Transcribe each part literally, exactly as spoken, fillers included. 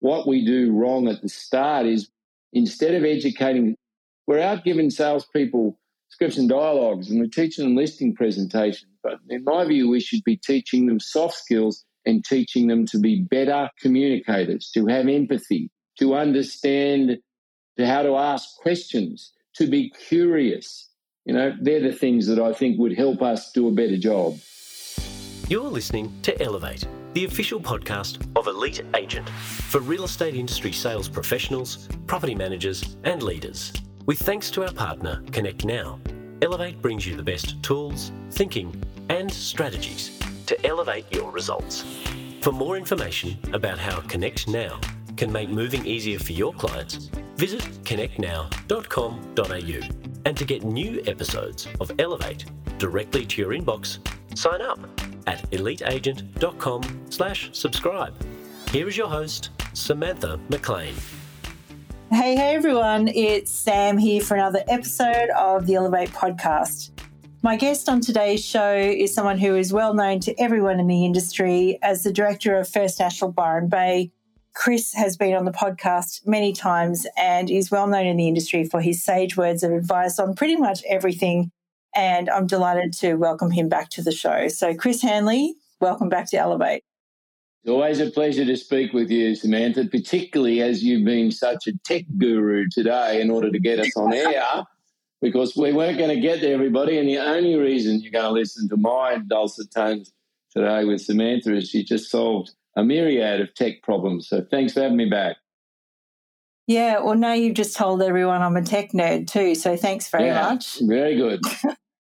what we do wrong at the start is instead of educating, we're out giving salespeople scripts and dialogues and we're teaching them listing presentations. But in my view, we should be teaching them soft skills and teaching them to be better communicators, to have empathy, to understand how to ask questions, to be curious. You know, they're the things that I think would help us do a better job. You're listening to Elevate, the official podcast of Elite Agent for real estate industry sales professionals, property managers and leaders. With thanks to our partner, Connect Now, Elevate brings you the best tools, thinking and strategies to elevate your results. For more information about how Connect Now can make moving easier for your clients, visit connect now dot com dot a u. And to get new episodes of Elevate directly to your inbox, sign up at elite agent dot com slash subscribe. Here is your host, Samantha McLean. Hey, hey everyone, it's Sam here for another episode of the Elevate podcast. My guest on today's show is someone who is well known to everyone in the industry as the director of First National Byron Bay. Chris has been on the podcast many times and is well known in the industry for his sage words of advice on pretty much everything. And I'm delighted to welcome him back to the show. So Chris Hanley, welcome back to Elevate. It's always a pleasure to speak with you, Samantha, particularly as you've been such a tech guru today in order to get us on air, because we weren't going to get there, everybody. And the only reason you're going to listen to my dulcet tones today with Samantha is she just solved a myriad of tech problems. So thanks for having me back. Yeah, well, now you've just told everyone I'm a tech nerd too, so thanks very yeah, much. Very good.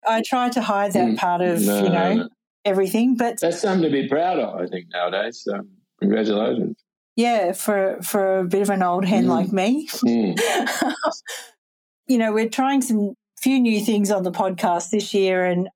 I try to hide that part of, no, you know, no. everything. But that's something to be proud of, I think, nowadays. So congratulations. Yeah, for, for a bit of an old hen mm. like me. Mm. You know, we're trying some few new things on the podcast this year, and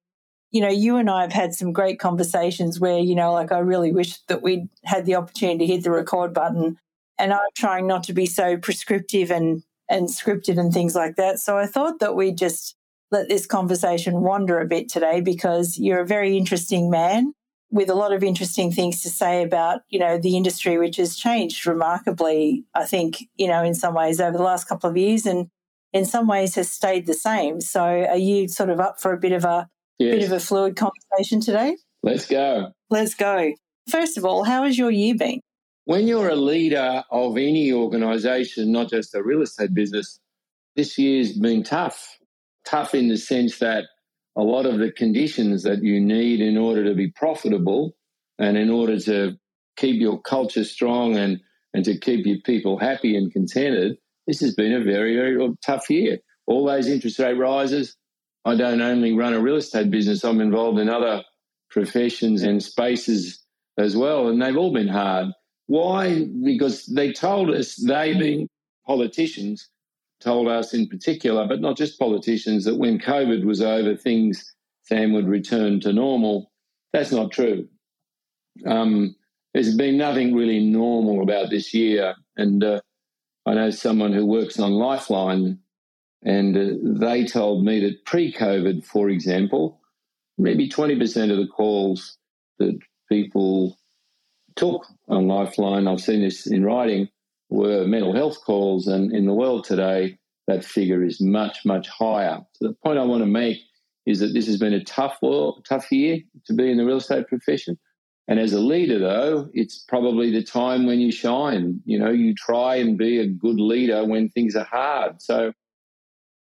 you know, you and I have had some great conversations where, you know, like I really wish that we'd had the opportunity to hit the record button, and I'm trying not to be so prescriptive and, and scripted and things like that. So I thought that we'd just let this conversation wander a bit today, because you're a very interesting man with a lot of interesting things to say about, you know, the industry, which has changed remarkably, I think, you know, in some ways over the last couple of years, and in some ways has stayed the same. So are you sort of up for a bit of a Yes. Bit of a fluid conversation today? Let's go. Let's go. First of all, how has your year been? When you're a leader of any organisation, not just a real estate business, this year's been tough. Tough in the sense that a lot of the conditions that you need in order to be profitable and in order to keep your culture strong and, and to keep your people happy and contented, this has been a very, very tough year. All those interest rate rises. I don't only run a real estate business. I'm involved in other professions and spaces as well, and they've all been hard. Why? Because they told us, they being politicians, told us in particular, but not just politicians, that when COVID was over, things, Sam, would return to normal. That's not true. Um, there's been nothing really normal about this year, and uh, I know someone who works on Lifeline, and uh, they told me that pre-COVID, for example, maybe twenty percent of the calls that people took on Lifeline, I've seen this in writing, were mental health calls. And in the world today, that figure is much, much higher. So the point I want to make is that this has been a tough world, tough year to be in the real estate profession. And as a leader, though, it's probably the time when you shine. You know, you try and be a good leader when things are hard. So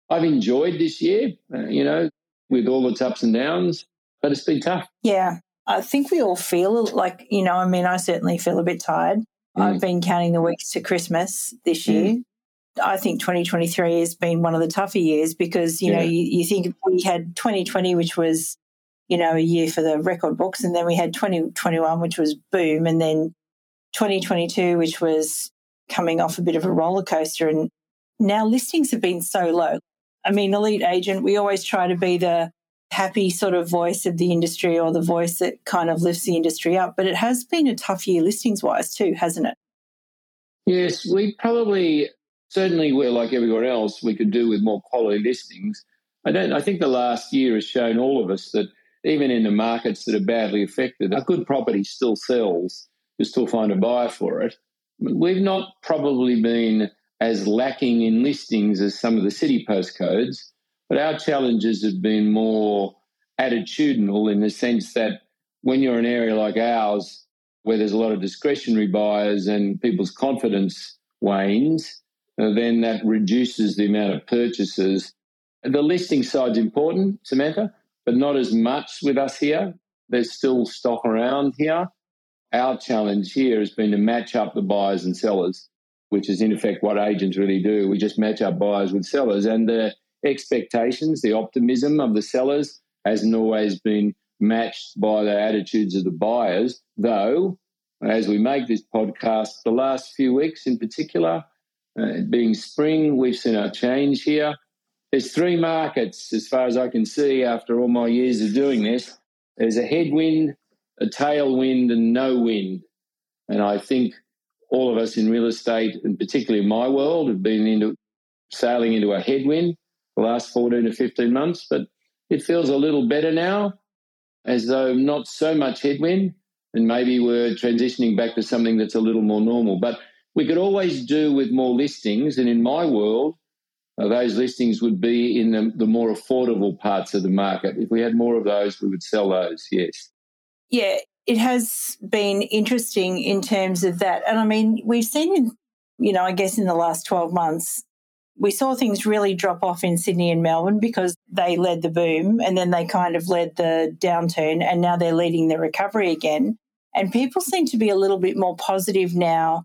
I've enjoyed this year, you know, with all its ups and downs, but it's been tough. Yeah, I think we all feel like, you know, I mean, I certainly feel a bit tired. Mm. I've been counting the weeks to Christmas this year. Mm. I think twenty twenty-three has been one of the tougher years, because, you yeah. know, you, you think we had twenty twenty, which was, you know, a year for the record books, and then we had twenty twenty-one, which was boom, and then twenty twenty-two, which was coming off a bit of a roller coaster. And now listings have been so low. I mean, Elite Agent, we always try to be the happy sort of voice of the industry, or the voice that kind of lifts the industry up. But it has been a tough year listings-wise too, hasn't it? Yes, we probably, certainly we're like everyone else, we could do with more quality listings. I don't. I think the last year has shown all of us that even in the markets that are badly affected, a good property still sells. You still find a buyer for it. we've not probably been as lacking in listings as some of the city postcodes, but our challenges have been more attitudinal in the sense that when you're in an area like ours where there's a lot of discretionary buyers and people's confidence wanes, then that reduces the amount of purchases. The listing side's important, Samantha, but not as much with us here. There's still stock around here. Our challenge here has been to match up the buyers and sellers, which is in effect what agents really do. We just match up buyers with sellers, and the expectations, the optimism of the sellers hasn't always been matched by the attitudes of the buyers. Though, as we make this podcast, the last few weeks in particular, uh, being spring, we've seen a change here. There's three markets, as far as I can see, after all my years of doing this. There's a headwind, a tailwind, and no wind. And I think all of us in real estate, and particularly in my world, have been into sailing into a headwind the last fourteen to fifteen months. But it feels a little better now, as though not so much headwind, and maybe we're transitioning back to something that's a little more normal. But we could always do with more listings, and in my world, Uh, those listings would be in the, the more affordable parts of the market. If we had more of those, we would sell those, yes. Yeah, it has been interesting in terms of that. And, I mean, we've seen, you know, I guess in the last twelve months, we saw things really drop off in Sydney and Melbourne because they led the boom and then they kind of led the downturn, and now they're leading the recovery again. And people seem to be a little bit more positive now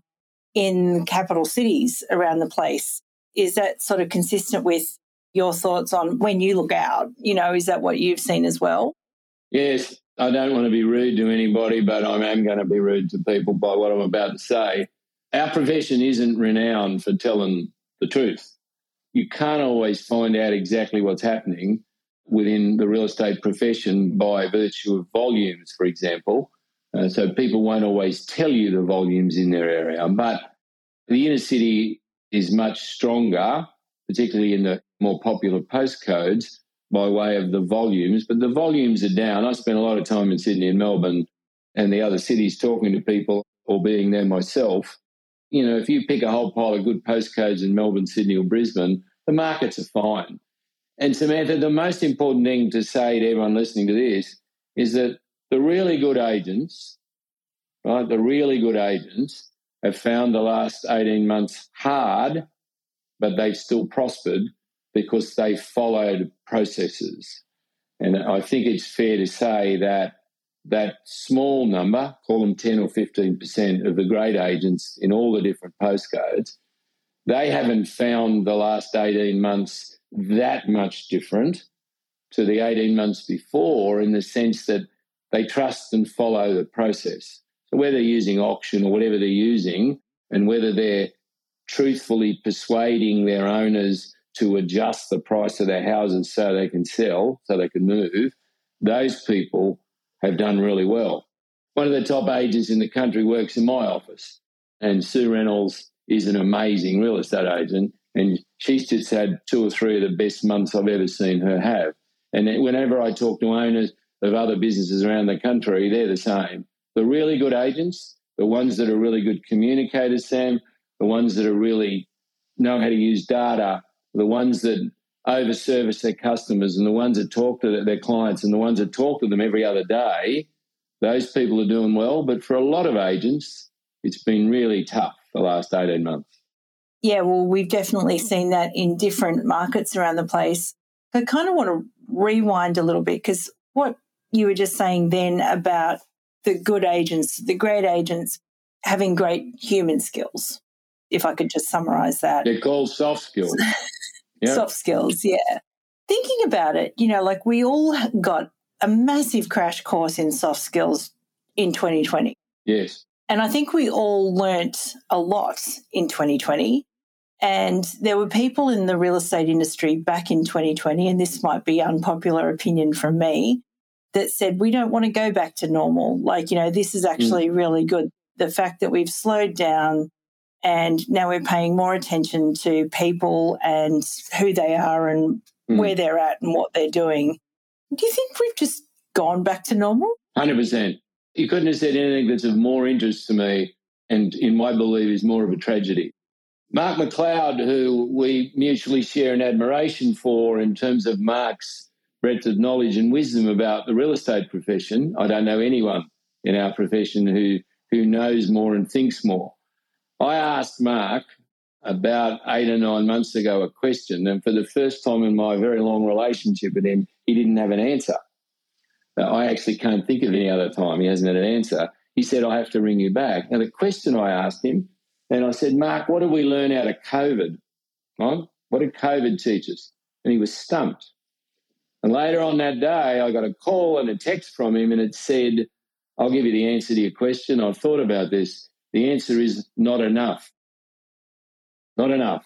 in capital cities around the place. Is that sort of consistent with your thoughts on when you look out? You know, is that what you've seen as well? Yes, I don't want to be rude to anybody, but I am going to be rude to people by what I'm about to say. Our profession isn't renowned for telling the truth. You can't always find out exactly what's happening within the real estate profession by virtue of volumes, for example. Uh, so people won't always tell you the volumes in their area. But the inner city is much stronger, particularly in the more popular postcodes, by way of the volumes. But the volumes are down. I spent a lot of time in Sydney and Melbourne and the other cities talking to people or being there myself. You know, if you pick a whole pile of good postcodes in Melbourne, Sydney or Brisbane, the markets are fine. And Samantha, the most important thing to say to everyone listening to this is that the really good agents, right, the really good agents, have found the last eighteen months hard, but they've still prospered because they followed processes. And I think it's fair to say that that small number, call them ten or fifteen percent of the great agents in all the different postcodes, they haven't found the last eighteen months that much different to the eighteen months before, in the sense that they trust and follow the process. Whether they're using auction or whatever they're using, and whether they're truthfully persuading their owners to adjust the price of their houses so they can sell, so they can move, those people have done really well. One of the top agents in the country works in my office, and Sue Reynolds is an amazing real estate agent, and she's just had two or three of the best months I've ever seen her have. And whenever I talk to owners of other businesses around the country, they're the same. The really good agents, the ones that are really good communicators, Sam, the ones that are really know how to use data, the ones that over-service their customers, and the ones that talk to their clients, and the ones that talk to them every other day, those people are doing well. But for a lot of agents, it's been really tough the last eighteen months. Yeah, well, we've definitely seen that in different markets around the place. I kind of want to rewind a little bit, because what you were just saying then about the good agents, the great agents, having great human skills, if I could just summarise that. They're called soft skills. Yep. Soft skills, yeah. Thinking about it, you know, like we all got a massive crash course in soft skills in twenty twenty. Yes. And I think we all learnt a lot in twenty twenty. And there were people in the real estate industry back in twenty twenty, and this might be unpopular opinion from me, that said we don't want to go back to normal. Like, you know, this is actually mm. really good. The fact that we've slowed down and now we're paying more attention to people and who they are and mm. where they're at and what they're doing. Do you think we've just gone back to normal? one hundred percent. You couldn't have said anything that's of more interest to me. and in my belief is more of a tragedy. Mark McLeod, who we mutually share an admiration for in terms of Mark's breadth of knowledge and wisdom about the real estate profession. I don't know anyone in our profession who, who knows more and thinks more. I asked Mark about eight or nine months ago a question, and for the first time in my very long relationship with him, he didn't have an answer. I actually can't think of any other time he hasn't had an answer. He said, I have to ring you back. Now, the question I asked him, and I said, Mark, what did we learn out of COVID? Right? What did COVID teach us? And he was stumped. And later on that day, I got a call and a text from him, and it said, I'll give you the answer to your question. I've thought about this. The answer is not enough. Not enough.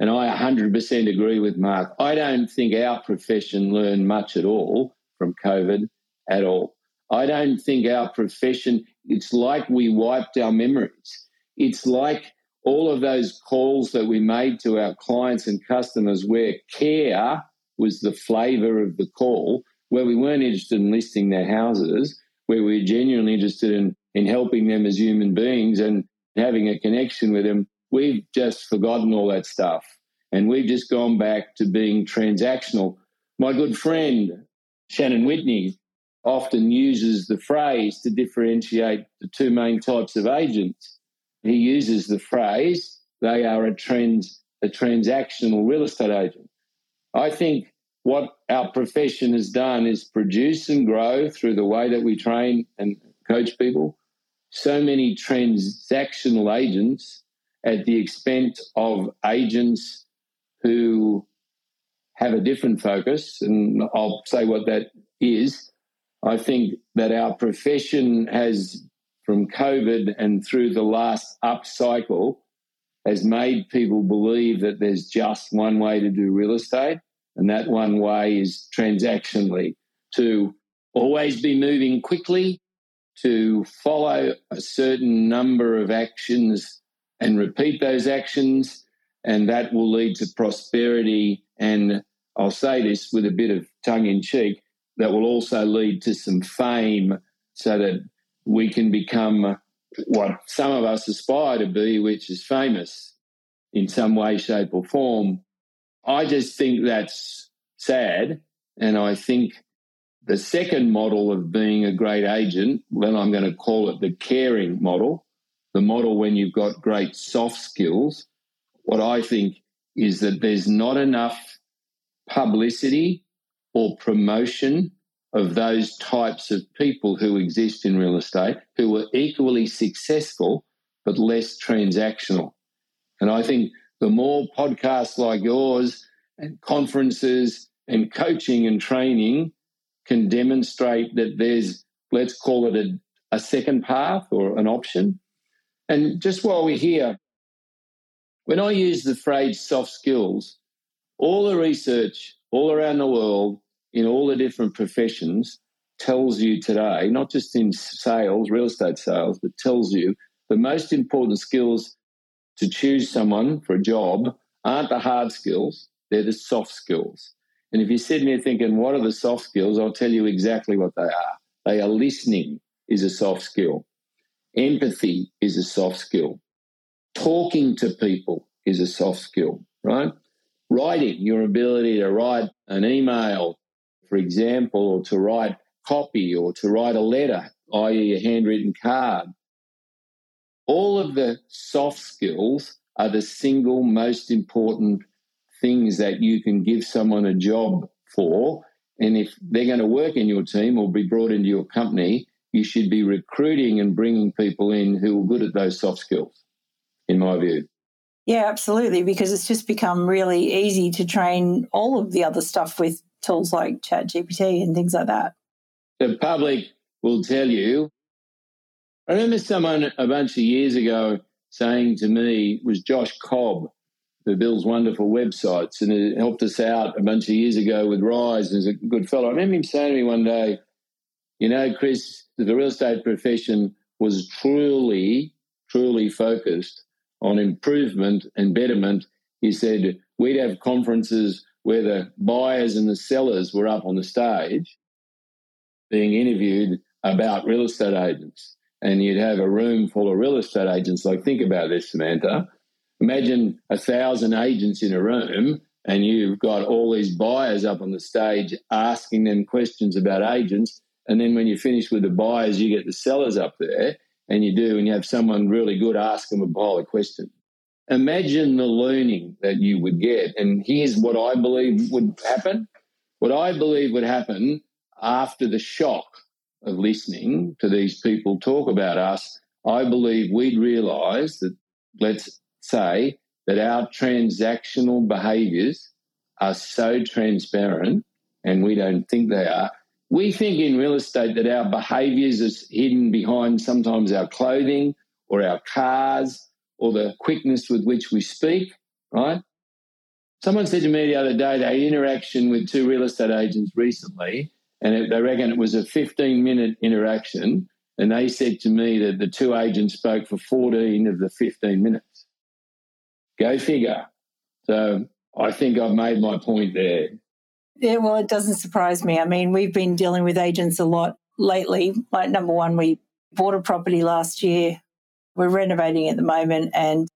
And I one hundred percent agree with Mark. I don't think our profession learned much at all from COVID at all. I don't think our profession, it's like we wiped our memories. It's like all of those calls that we made to our clients and customers where care was the flavour of the call, where we weren't interested in listing their houses, where we were genuinely interested in, in helping them as human beings and having a connection with them. We've just forgotten all that stuff, and we've just gone back to being transactional. My good friend, Shannon Whitney, often uses the phrase to differentiate the two main types of agents. He uses the phrase, they are a trans, a transactional real estate agent. I think what our profession has done is produce and grow through the way that we train and coach people, so many transactional agents at the expense of agents who have a different focus, and I'll say what that is. I think that our profession has, from COVID and through the last up cycle, has made people believe that there's just one way to do real estate, and that one way is transactionally, to always be moving quickly, to follow a certain number of actions and repeat those actions, and that will lead to prosperity. And I'll say this with a bit of tongue in cheek, that will also lead to some fame so that we can become what some of us aspire to be, which is famous in some way, shape or form. I just think that's sad. And I think the second model of being a great agent, well, I'm going to call it the caring model, the model when you've got great soft skills, what I think is that there's not enough publicity or promotion of those types of people who exist in real estate, who are equally successful but less transactional. And I think the more podcasts like yours and conferences and coaching and training can demonstrate that there's, let's call it a, a second path or an option. And just while we're here, when I use the phrase soft skills, all the research all around the world in all the different professions tells you today, not just in sales, real estate sales, but tells you the most important skills to choose someone for a job aren't the hard skills, they're the soft skills. And if you're sitting there thinking, what are the soft skills? I'll tell you exactly what they are. They are listening is a soft skill. Empathy is a soft skill. Talking to people is a soft skill, right? Writing, your ability to write an email, for example, or to write copy or to write a letter, that is a handwritten card. All of the soft skills are the single most important things that you can give someone a job for. And if they're going to work in your team or be brought into your company, you should be recruiting and bringing people in who are good at those soft skills, in my view. Yeah, absolutely, because it's just become really easy to train all of the other stuff with tools like Chat G P T and things like that. The public will tell you. I remember someone a bunch of years ago saying to me, it was Josh Cobb, who builds wonderful websites and it helped us out a bunch of years ago with Rise, and is a good fellow. I remember him saying to me one day, you know, Chris, the real estate profession was truly, truly focused on improvement and betterment. He said, we'd have conferences where the buyers and the sellers were up on the stage being interviewed about real estate agents. and you'd have a room full of real estate agents. Like, think about this, Samantha. Imagine a thousand agents in a room, and you've got all these buyers up on the stage asking them questions about agents. And then when you finish with the buyers, you get the sellers up there, and you do, and you have someone really good ask them a pile of questions. Imagine the learning that you would get. And here's what I believe would happen. What I believe would happen after the shock of listening to these people talk about us, I believe we'd realise that, let's say, that our transactional behaviours are so transparent, and we don't think they are. We think in real estate that our behaviours is hidden behind sometimes our clothing or our cars or the quickness with which we speak, right? Someone said to me the other day, their interaction with two real estate agents recently, and it, they reckon it was a fifteen-minute interaction, and they said to me that the two agents spoke for fourteen of the fifteen minutes. Go figure. So I think I've made my point there. Yeah, well, it doesn't surprise me. I mean, we've been dealing with agents a lot lately. Like, number one, we bought a property last year. We're renovating at the moment and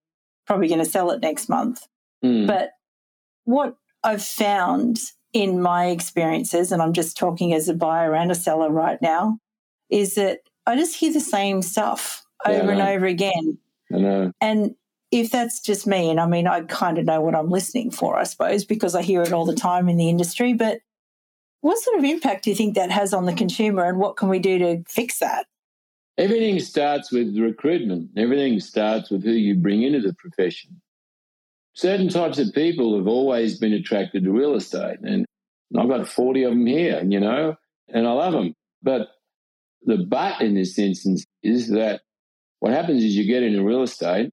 probably going to sell it next month. Mm. But what I've found in my experiences, and I'm just talking as a buyer and a seller right now, is that I just hear the same stuff yeah, over and over again. I know. And if that's just me, and I mean, I kind of know what I'm listening for, I suppose, because I hear it all the time in the industry, but what sort of impact do you think that has on the consumer, and what can we do to fix that? Everything starts with recruitment. Everything starts with who you bring into the profession. Certain types of people have always been attracted to real estate, and I've got forty of them here, you know, and I love them. But the but in this instance is that what happens is you get into real estate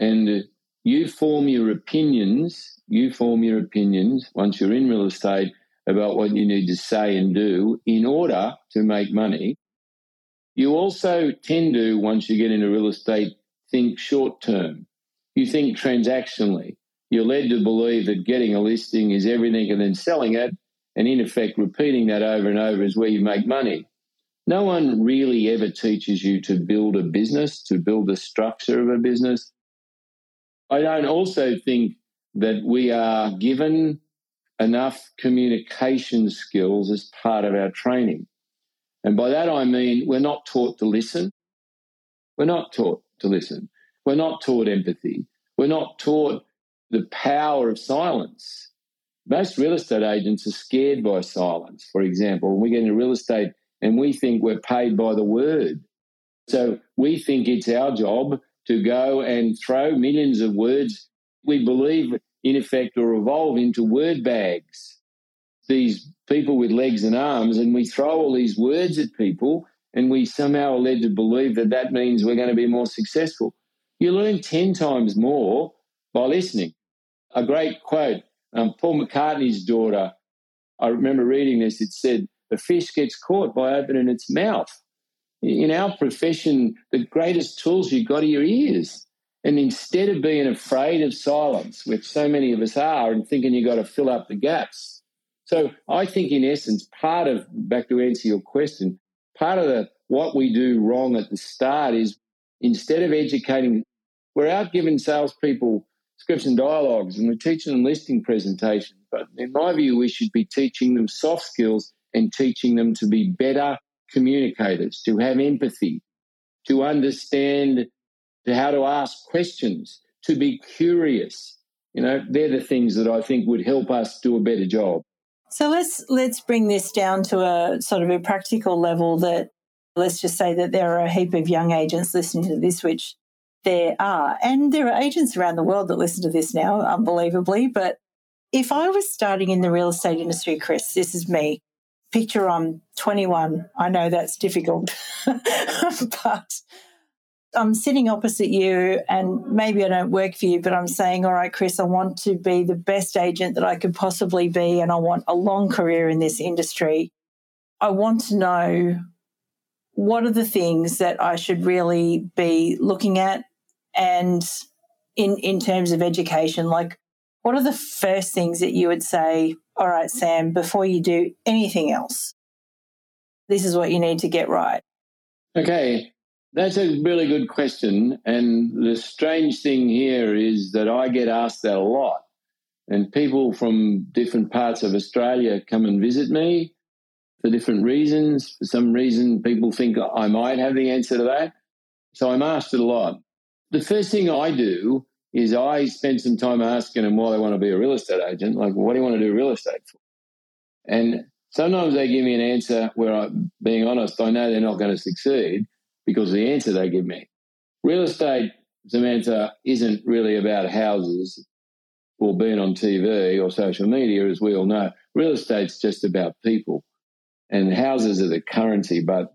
and you form your opinions, you form your opinions once you're in real estate about what you need to say and do in order to make money. You also tend to, once you get into real estate, think short term. You think transactionally. You're led to believe that getting a listing is everything and then selling it, and in effect repeating that over and over is where you make money. No one really ever teaches you to build a business, to build the structure of a business. I don't also think that we are given enough communication skills as part of our training. And by that I mean we're not taught to listen. We're not taught to listen. We're not taught empathy. We're not taught the power of silence. Most real estate agents are scared by silence, for example. When we get into real estate and we think we're paid by the word. So we think it's our job to go and throw millions of words. We believe, in effect, or evolve into word bags, these people with legs and arms, and we throw all these words at people, and we somehow are led to believe that that means we're going to be more successful. You learn ten times more by listening. A great quote, um, Paul McCartney's daughter, I remember reading this, it said, "The fish gets caught by opening its mouth." In our profession, the greatest tools you've got are your ears. And instead of being afraid of silence, which so many of us are, and thinking you've got to fill up the gaps. So I think, in essence, part of, back to answer your question, part of the what we do wrong at the start is instead of educating, we're out giving salespeople scripts and dialogues, and we're teaching them listing presentations. But in my view, we should be teaching them soft skills and teaching them to be better communicators, to have empathy, to understand how to ask questions, to be curious. You know, they're the things that I think would help us do a better job. So let's let's bring this down to a sort of a practical level that, let's just say that there are a heap of young agents listening to this, which there are. And there are agents around the world that listen to this now, unbelievably. But if I was starting in the real estate industry, Chris, this is me. Picture I'm twenty-one. I know that's difficult, but I'm sitting opposite you, and maybe I don't work for you, but I'm saying, all right, Chris, I want to be the best agent that I could possibly be, and I want a long career in this industry. I want to know what are the things that I should really be looking at, and in in terms of education, like, what are the first things that you would say, all right, Sam, before you do anything else, this is what you need to get right? Okay. That's a really good question. And the strange thing here is that I get asked that a lot. And people from different parts of Australia come and visit me for different reasons. For some reason, people think I might have the answer to that. So I'm asked it a lot. The first thing I do is I spend some time asking them why they want to be a real estate agent. Like, what do you want to do real estate for? And sometimes they give me an answer where, I, being honest, I know they're not going to succeed because of the answer they give me. Real estate, Samantha, isn't really about houses or being on T V or social media, as we all know. Real estate's just about people, and houses are the currency, but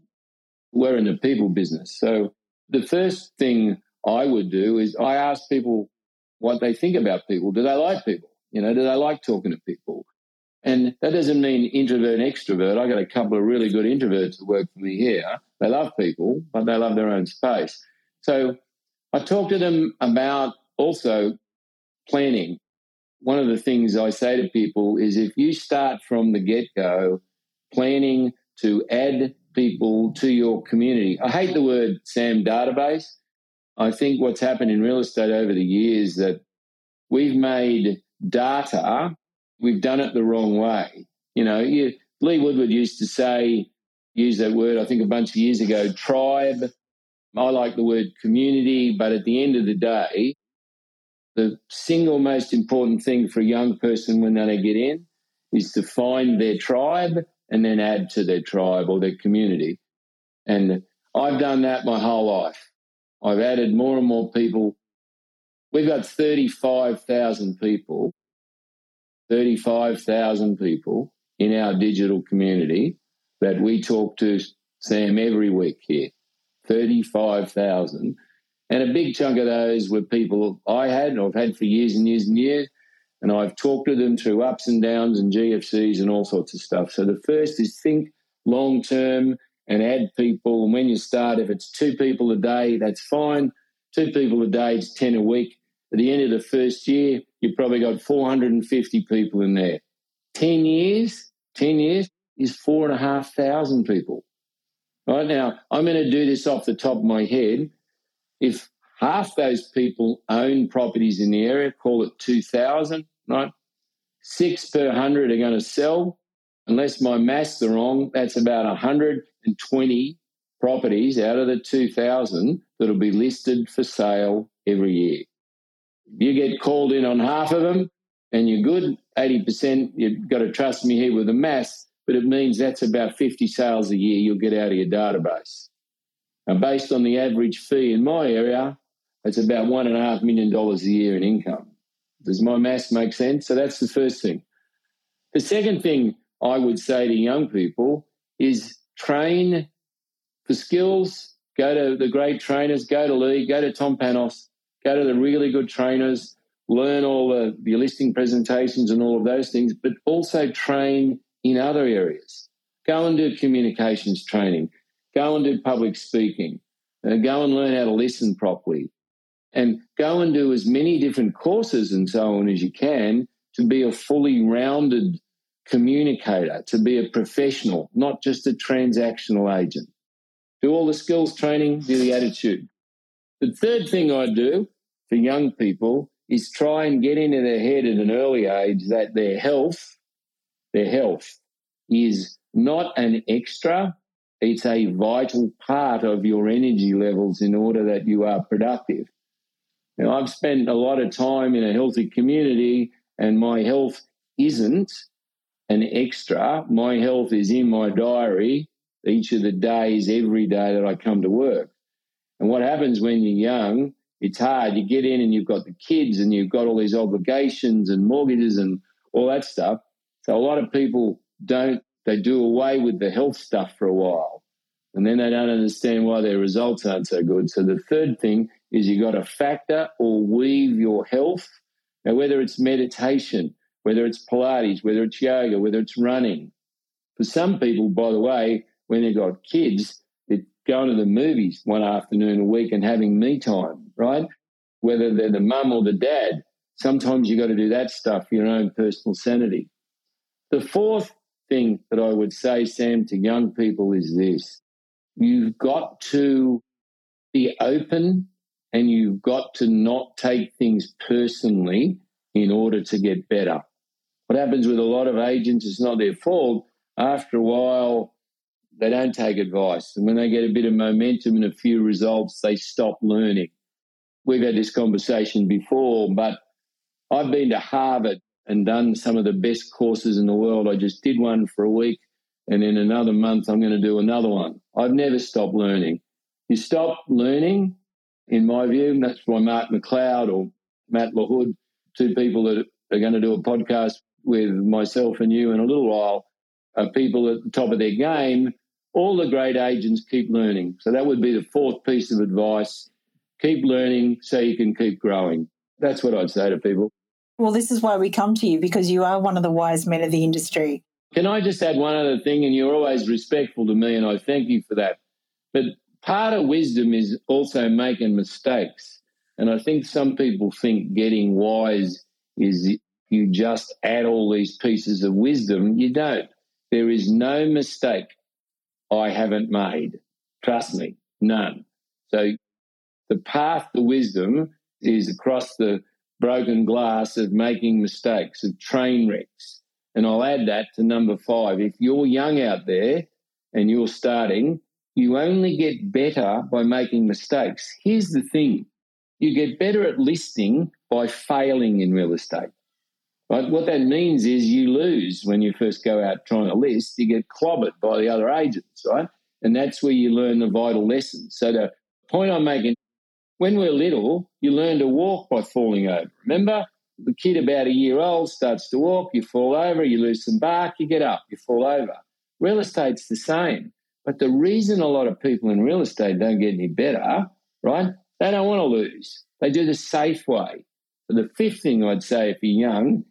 we're in the people business. So the first thing I would do is I ask people what they think about people. Do they like people? You know, do they like talking to people? And that doesn't mean introvert, extrovert. I got a couple of really good introverts that work for me here. They love people, but they love their own space. So I talk to them about also planning. One of the things I say to people is if you start from the get-go planning to add people to your community. I hate the word SAM database. I think what's happened in real estate over the years that we've made data, we've done it the wrong way. You know, you, Lee Woodward used to say, use that word I think a bunch of years ago, tribe. I like the word community, but at the end of the day, the single most important thing for a young person when they get in is to find their tribe and then add to their tribe or their community. And I've done that my whole life. I've added more and more people. We've got thirty-five thousand people, thirty-five thousand people in our digital community that we talk to, Sam, every week here, thirty-five thousand. And a big chunk of those were people I had, I've had for years and years and years, and I've talked to them through ups and downs and G F Cs and all sorts of stuff. So the first is think long-term and add people. And when you start, if it's two people a day, that's fine. Two people a day is ten a week. At the end of the first year, you've probably got four hundred fifty people in there. Ten years, ten years is four and a half thousand people. Right now, I'm going to do this off the top of my head. If half those people own properties in the area, call it two thousand, right? Six per hundred are going to sell. Unless my maths are wrong, that's about one hundred twenty properties out of the two thousand that will be listed for sale every year. You get called in on half of them and you're good, eighty percent, you've got to trust me here with the maths, but it means that's about fifty sales a year you'll get out of your database. Now, based on the average fee in my area, it's about one point five million dollars a year in income. Does my maths make sense? So that's the first thing. The second thing I would say to young people is train for skills, go to the great trainers, go to Lee, go to Tom Panos, go to the really good trainers, learn all the, the listing presentations and all of those things, but also train in other areas. Go and do communications training. Go and do public speaking. Uh, go and learn how to listen properly. And go and do as many different courses and so on as you can to be a fully rounded communicator, to be a professional, not just a transactional agent. Do all the skills training, do the attitude. The third thing I do for young people is try and get into their head at an early age that their health, their health is not an extra. It's a vital part of your energy levels in order that you are productive. Now, I've spent a lot of time in a healthy community and my health isn't an extra. My health is in my diary each of the days, every day that I come to work. And what happens when you're young, it's hard. You get in and you've got the kids and you've got all these obligations and mortgages and all that stuff. So a lot of people don't. They do away with the health stuff for a while, and then they don't understand why their results aren't so good. So the third thing is you've got to factor or weave your health. Now, whether it's meditation, whether it's Pilates, whether it's yoga, whether it's running. For some people, by the way, when they've got kids, they're going to the movies one afternoon a week and having me time, right? Whether they're the mum or the dad, sometimes you've got to do that stuff for your own personal sanity. The fourth thing that I would say, Sam, to young people is this. You've got to be open and you've got to not take things personally in order to get better. What happens with a lot of agents, it's not their fault. After a while, they don't take advice. And when they get a bit of momentum and a few results, they stop learning. We've had this conversation before, but I've been to Harvard and done some of the best courses in the world. I just did one for a week, and in another month, I'm going to do another one. I've never stopped learning. You stop learning, in my view, and that's why Mark McLeod or Matt LaHood, two people that are going to do a podcast with myself and you in a little while, are people at the top of their game. All the great agents keep learning. So that would be the fourth piece of advice. Keep learning so you can keep growing. That's what I'd say to people. Well, this is why we come to you, because you are one of the wise men of the industry. Can I just add one other thing? And you're always respectful to me, and I thank you for that. But part of wisdom is also making mistakes. And I think some people think getting wise is you just add all these pieces of wisdom. You don't. There is no mistake I haven't made. Trust me, none. So the path to wisdom is across the broken glass of making mistakes, of train wrecks. And I'll add that to number five. If you're young out there and you're starting, you only get better by making mistakes. Here's the thing. You get better at listing by failing in real estate. Right? What that means is you lose when you first go out trying to list. You get clobbered by the other agents, right? And that's where you learn the vital lessons. So the point I'm making, when we're little, you learn to walk by falling over. Remember, the kid about a year old starts to walk, you fall over, you lose some bark, you get up, you fall over. Real estate's the same. But the reason a lot of people in real estate don't get any better, right, they don't want to lose. They do the safe way. So the fifth thing I'd say if you're young,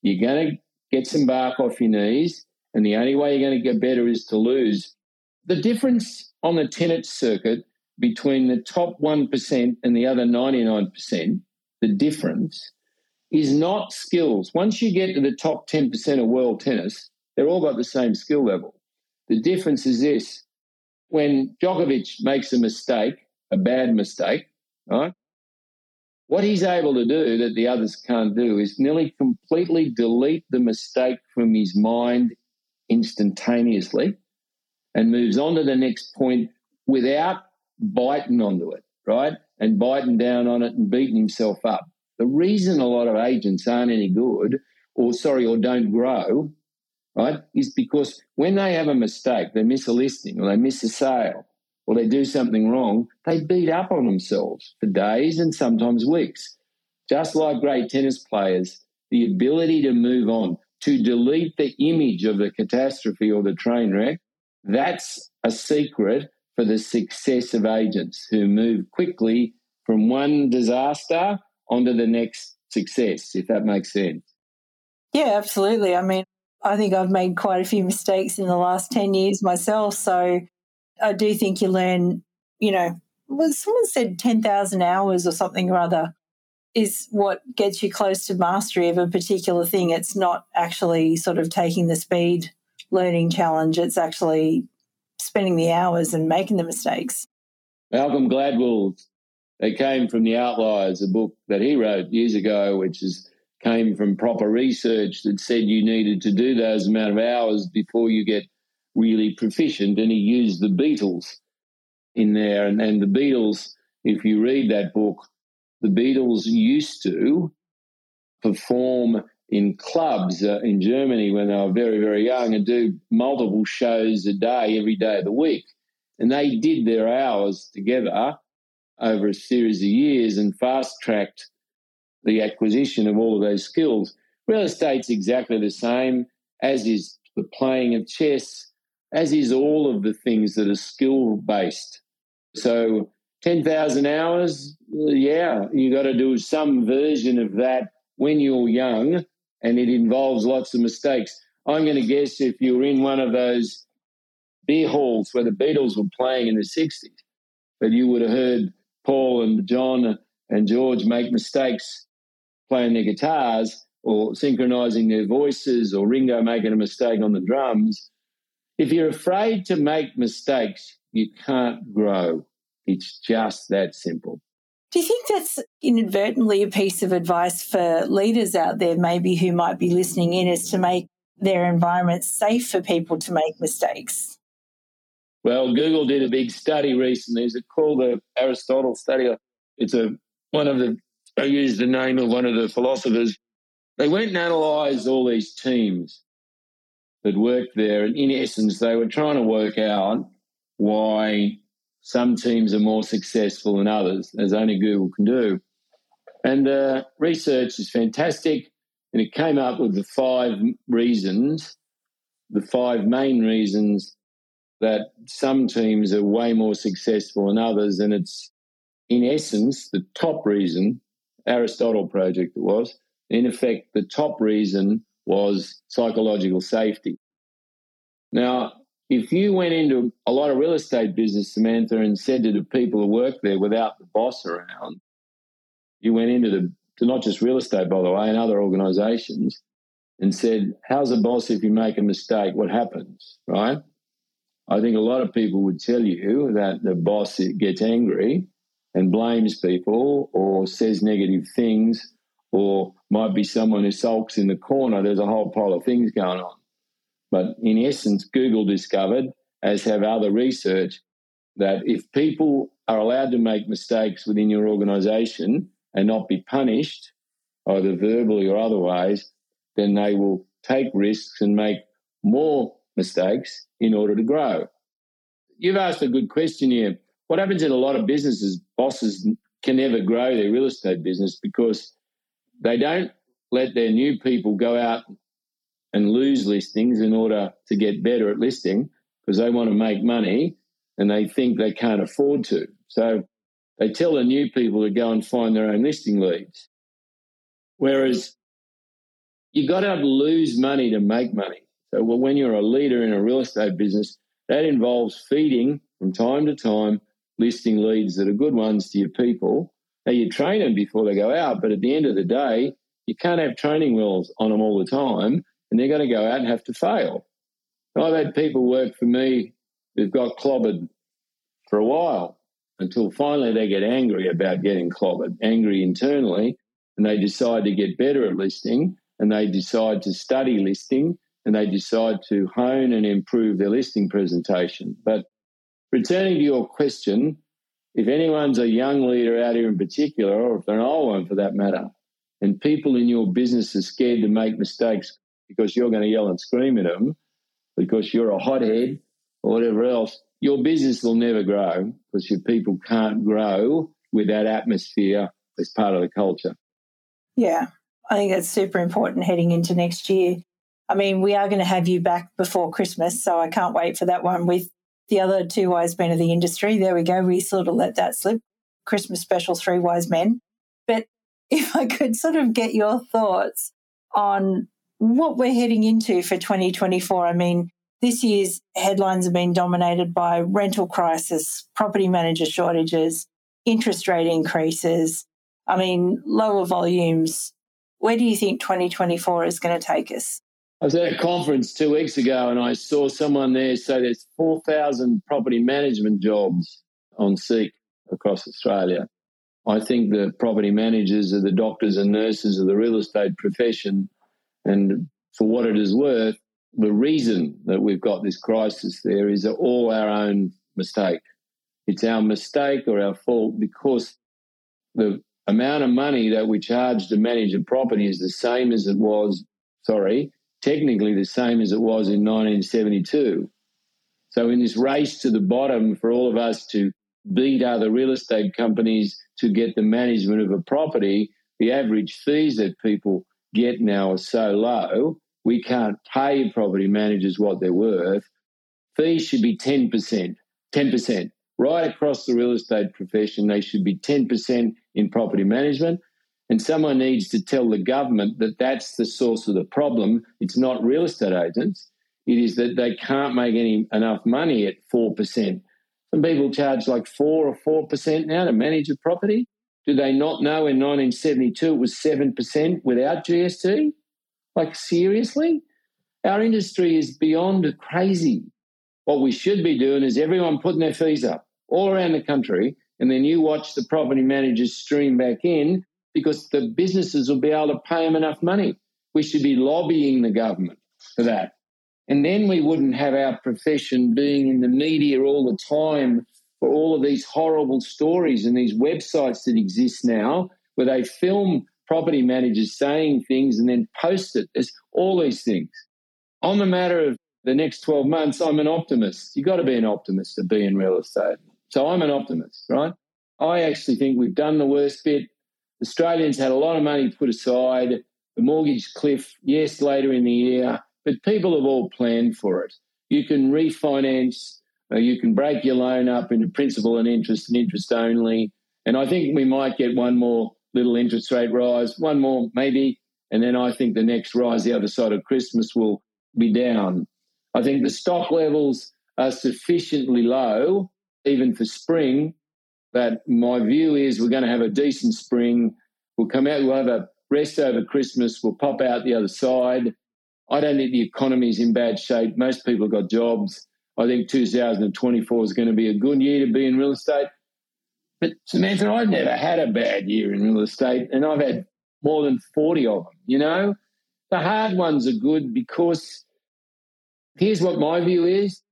you're going to get some bark off your knees, and the only way you're going to get better is to lose. The difference on the tenant circuit between the top one percent and the other ninety-nine percent, the difference is not skills. Once you get to the top ten percent of world tennis, they're all got the same skill level. The difference is this. When Djokovic makes a mistake, a bad mistake, right, what he's able to do that the others can't do is nearly completely delete the mistake from his mind instantaneously and moves on to the next point without biting onto it, right, and biting down on it and beating himself up. The reason a lot of agents aren't any good or, sorry, or don't grow, right, is because when they have a mistake, they miss a listing or they miss a sale or they do something wrong, they beat up on themselves for days and sometimes weeks. Just like great tennis players, the ability to move on, to delete the image of the catastrophe or the train wreck, that's a secret for the success of agents who move quickly from one disaster onto the next success, if that makes sense. Yeah, absolutely. I mean, I think I've made quite a few mistakes in the last ten years myself. So I do think you learn, you know, well, someone said ten thousand hours or something or other is what gets you close to mastery of a particular thing. It's not actually sort of taking the speed learning challenge. It's actually spending the hours and making the mistakes. Malcolm Gladwell, they came from The Outliers, a book that he wrote years ago, which is came from proper research that said you needed to do those amount of hours before you get really proficient, and he used the Beatles in there. And, and the Beatles, if you read that book, the Beatles used to perform in clubs uh, in Germany when they were very, very young and do multiple shows a day, every day of the week. And they did their hours together over a series of years and fast-tracked the acquisition of all of those skills. Real estate's exactly the same, as is the playing of chess, as is all of the things that are skill-based. So ten thousand hours, yeah, you got to do some version of that when you're young, and it involves lots of mistakes. I'm going to guess if you were in one of those beer halls where the Beatles were playing in the sixties, that you would have heard Paul and John and George make mistakes playing their guitars or synchronising their voices or Ringo making a mistake on the drums. If you're afraid to make mistakes, you can't grow. It's just that simple. Do you think that's inadvertently a piece of advice for leaders out there maybe who might be listening in, is to make their environment safe for people to make mistakes? Well, Google did a big study recently. Is it called the Aristotle study? It's a one of the, I used the name of one of the philosophers. They went and analysed all these teams that worked there, and in essence they were trying to work out why some teams are more successful than others, as only Google can do. And the uh, research is fantastic, and it came up with the five reasons, the five main reasons that some teams are way more successful than others, and it's, in essence, the top reason, Aristotle project it was, in effect, the top reason was psychological safety. Now, if you went into a lot of real estate business, Samantha, and said to the people who work there without the boss around, you went into the, to not just real estate, by the way, and other organisations, and said, how's a boss if you make a mistake? What happens, right? I think a lot of people would tell you that the boss gets angry and blames people or says negative things or might be someone who sulks in the corner. There's a whole pile of things going on. But in essence, Google discovered, as have other research, that if people are allowed to make mistakes within your organisation and not be punished, either verbally or otherwise, then they will take risks and make more mistakes in order to grow. You've asked a good question here. What happens in a lot of businesses, bosses can never grow their real estate business because they don't let their new people go out and lose listings in order to get better at listing because they want to make money and they think they can't afford to. So they tell the new people to go and find their own listing leads. Whereas you've got to lose money to make money. So when you're a leader in a real estate business, that involves feeding from time to time listing leads that are good ones to your people. Now, you train them before they go out, but at the end of the day, you can't have training wheels on them all the time, and they're going to go out and have to fail. I've had people work for me who've got clobbered for a while until finally they get angry about getting clobbered, angry internally, and they decide to get better at listing, and they decide to study listing, and they decide to hone and improve their listing presentation. But returning to your question, if anyone's a young leader out here in particular, or if they're an old one for that matter, and people in your business are scared to make mistakes, because you're going to yell and scream at them, because you're a hothead or whatever else, your business will never grow because your people can't grow with that atmosphere as part of the culture. Yeah, I think that's super important heading into next year. I mean, we are going to have you back before Christmas, so I can't wait for that one with the other two wise men of the industry. There we go. We sort of let that slip. Christmas special, three wise men. But if I could sort of get your thoughts on what we're heading into for twenty twenty-four. I mean, this year's headlines have been dominated by rental crisis, property manager shortages, interest rate increases, I mean, lower volumes. Where do you think twenty twenty-four is going to take us? I was at a conference two weeks ago and I saw someone there say there's four thousand property management jobs on Seek across Australia. I think the property managers are the doctors and nurses of the real estate profession. And for what it is worth, the reason that we've got this crisis there is all our own mistake. It's our mistake or our fault because the amount of money that we charge to manage a property is the same as it was, sorry, technically the same as it was in nineteen seventy-two. So in this race to the bottom for all of us to beat other real estate companies to get the management of a property, the average fees that people get now are so low, we can't pay property managers what they're worth. Fees should be ten percent, ten percent. Right across the real estate profession, they should be ten percent in property management. And someone needs to tell the government that that's the source of the problem. It's not real estate agents. It is that they can't make any enough money at four percent. Some people charge like four or four percent now to manage a property. Do they not know in nineteen seventy-two it was seven percent without G S T? Like, seriously? Our industry is beyond crazy. What we should be doing is everyone putting their fees up all around the country And then you watch the property managers stream back in because the businesses will be able to pay them enough money. We should be lobbying the government for that. And then we wouldn't have our profession being in the media all the time for all of these horrible stories and these websites that exist now where they film property managers saying things and then post it. There's all these things. On the matter of the next twelve months, I'm an optimist. You've got to be an optimist to be in real estate. So I'm an optimist, right? I actually think we've done the worst bit. Australians had a lot of money put aside. The mortgage cliff, yes, later in the year, but people have all planned for it. You can refinance, or you can break your loan up into principal and interest and interest only. And I think we might get one more little interest rate rise, one more maybe, and then I think the next rise the other side of Christmas will be down. I think the stock levels are sufficiently low, even for spring, that my view is we're going to have a decent spring. We'll come out, we'll have a rest over Christmas, we'll pop out the other side. I don't think the economy's in bad shape. Most people have got jobs. I think two thousand twenty-four is going to be a good year to be in real estate. But Samantha, I've never had a bad year in real estate, and I've had more than forty of them, you know. The hard ones are good because here's what my view is.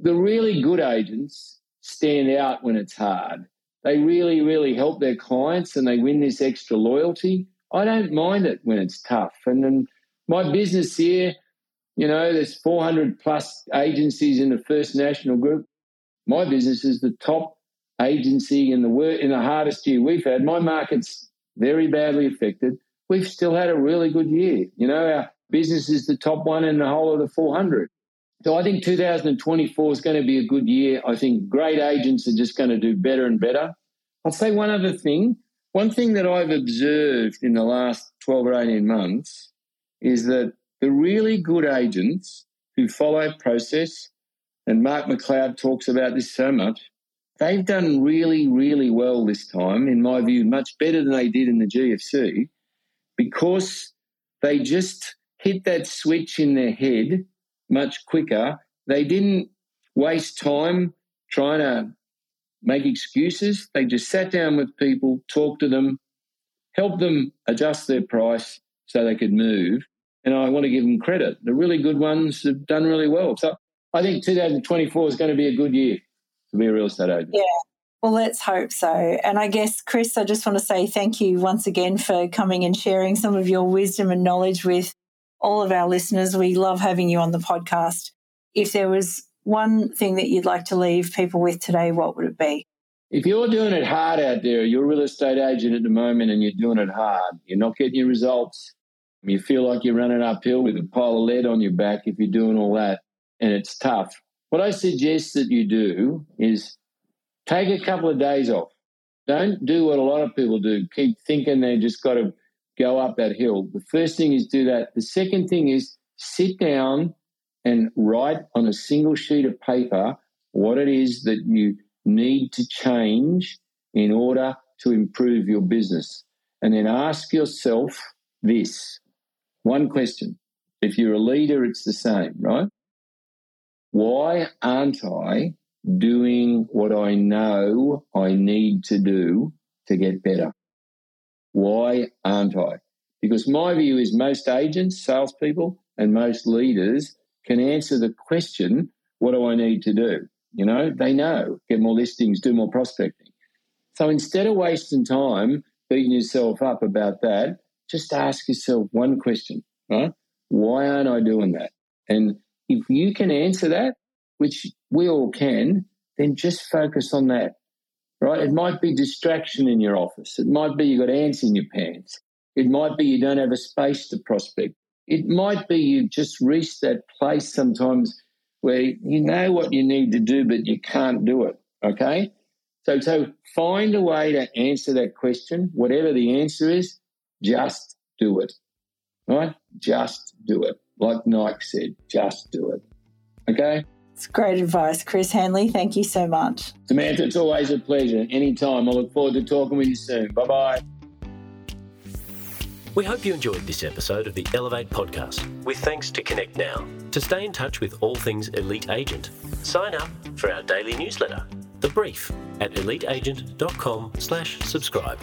The really good agents stand out when it's hard. They really, really help their clients and they win this extra loyalty. I don't mind it when it's tough. And then my business here, you know, there's four hundred plus agencies in the First National Group. My business is the top agency in the work, in the hardest year we've had. My market's very badly affected. We've still had a really good year. You know, our business is the top one in the whole of the four hundred. So I think two thousand twenty-four is going to be a good year. I think great agents are just going to do better and better. I'll say one other thing. One thing that I've observed in the last twelve or eighteen months is that the really good agents who follow process, and Mark McLeod talks about this so much, they've done really, really well this time, in my view, much better than they did in the G F C, because they just hit that switch in their head much quicker. They didn't waste time trying to make excuses. They just sat down with people, talked to them, helped them adjust their price so they could move. And I want to give them credit. The really good ones have done really well. So I think two thousand twenty-four is going to be a good year to be a real estate agent. Yeah, well, let's hope so. And I guess, Chris, I just want to say thank you once again for coming and sharing some of your wisdom and knowledge with all of our listeners. We love having you on the podcast. If there was one thing that you'd like to leave people with today, what would it be? If you're doing it hard out there, you're a real estate agent at the moment and you're doing it hard, you're not getting your results, you feel like you're running uphill with a pile of lead on your back if you're doing all that, and it's tough. What I suggest that you do is take a couple of days off. Don't do what a lot of people do, keep thinking they just got to go up that hill. The first thing is do that. The second thing is sit down and write on a single sheet of paper what it is that you need to change in order to improve your business. And then ask yourself this one question. If you're a leader, it's the same, right? Why aren't I doing what I know I need to do to get better? Why aren't I? Because my view is most agents, salespeople, and most leaders can answer the question, what do I need to do? You know, they know, get more listings, do more prospecting. So instead of wasting time beating yourself up about that, just ask yourself one question, right? Why aren't I doing that? And if you can answer that, which we all can, then just focus on that, right? It might be distraction in your office. It might be you've got ants in your pants. It might be you don't have a space to prospect. It might be you've just reached that place sometimes where you know what you need to do, but you can't do it, okay? So, so find a way to answer that question. Whatever the answer is, just do it, right? Just do it. Like Nike said, just do it. Okay? It's great advice, Chris Hanley. Thank you so much. Samantha, it's always a pleasure. Anytime. I look forward to talking with you soon. Bye-bye. We hope you enjoyed this episode of the Elevate podcast, with thanks to Connect Now. To stay in touch with all things Elite Agent, sign up for our daily newsletter, The Brief. at elite agent dot com slash subscribe.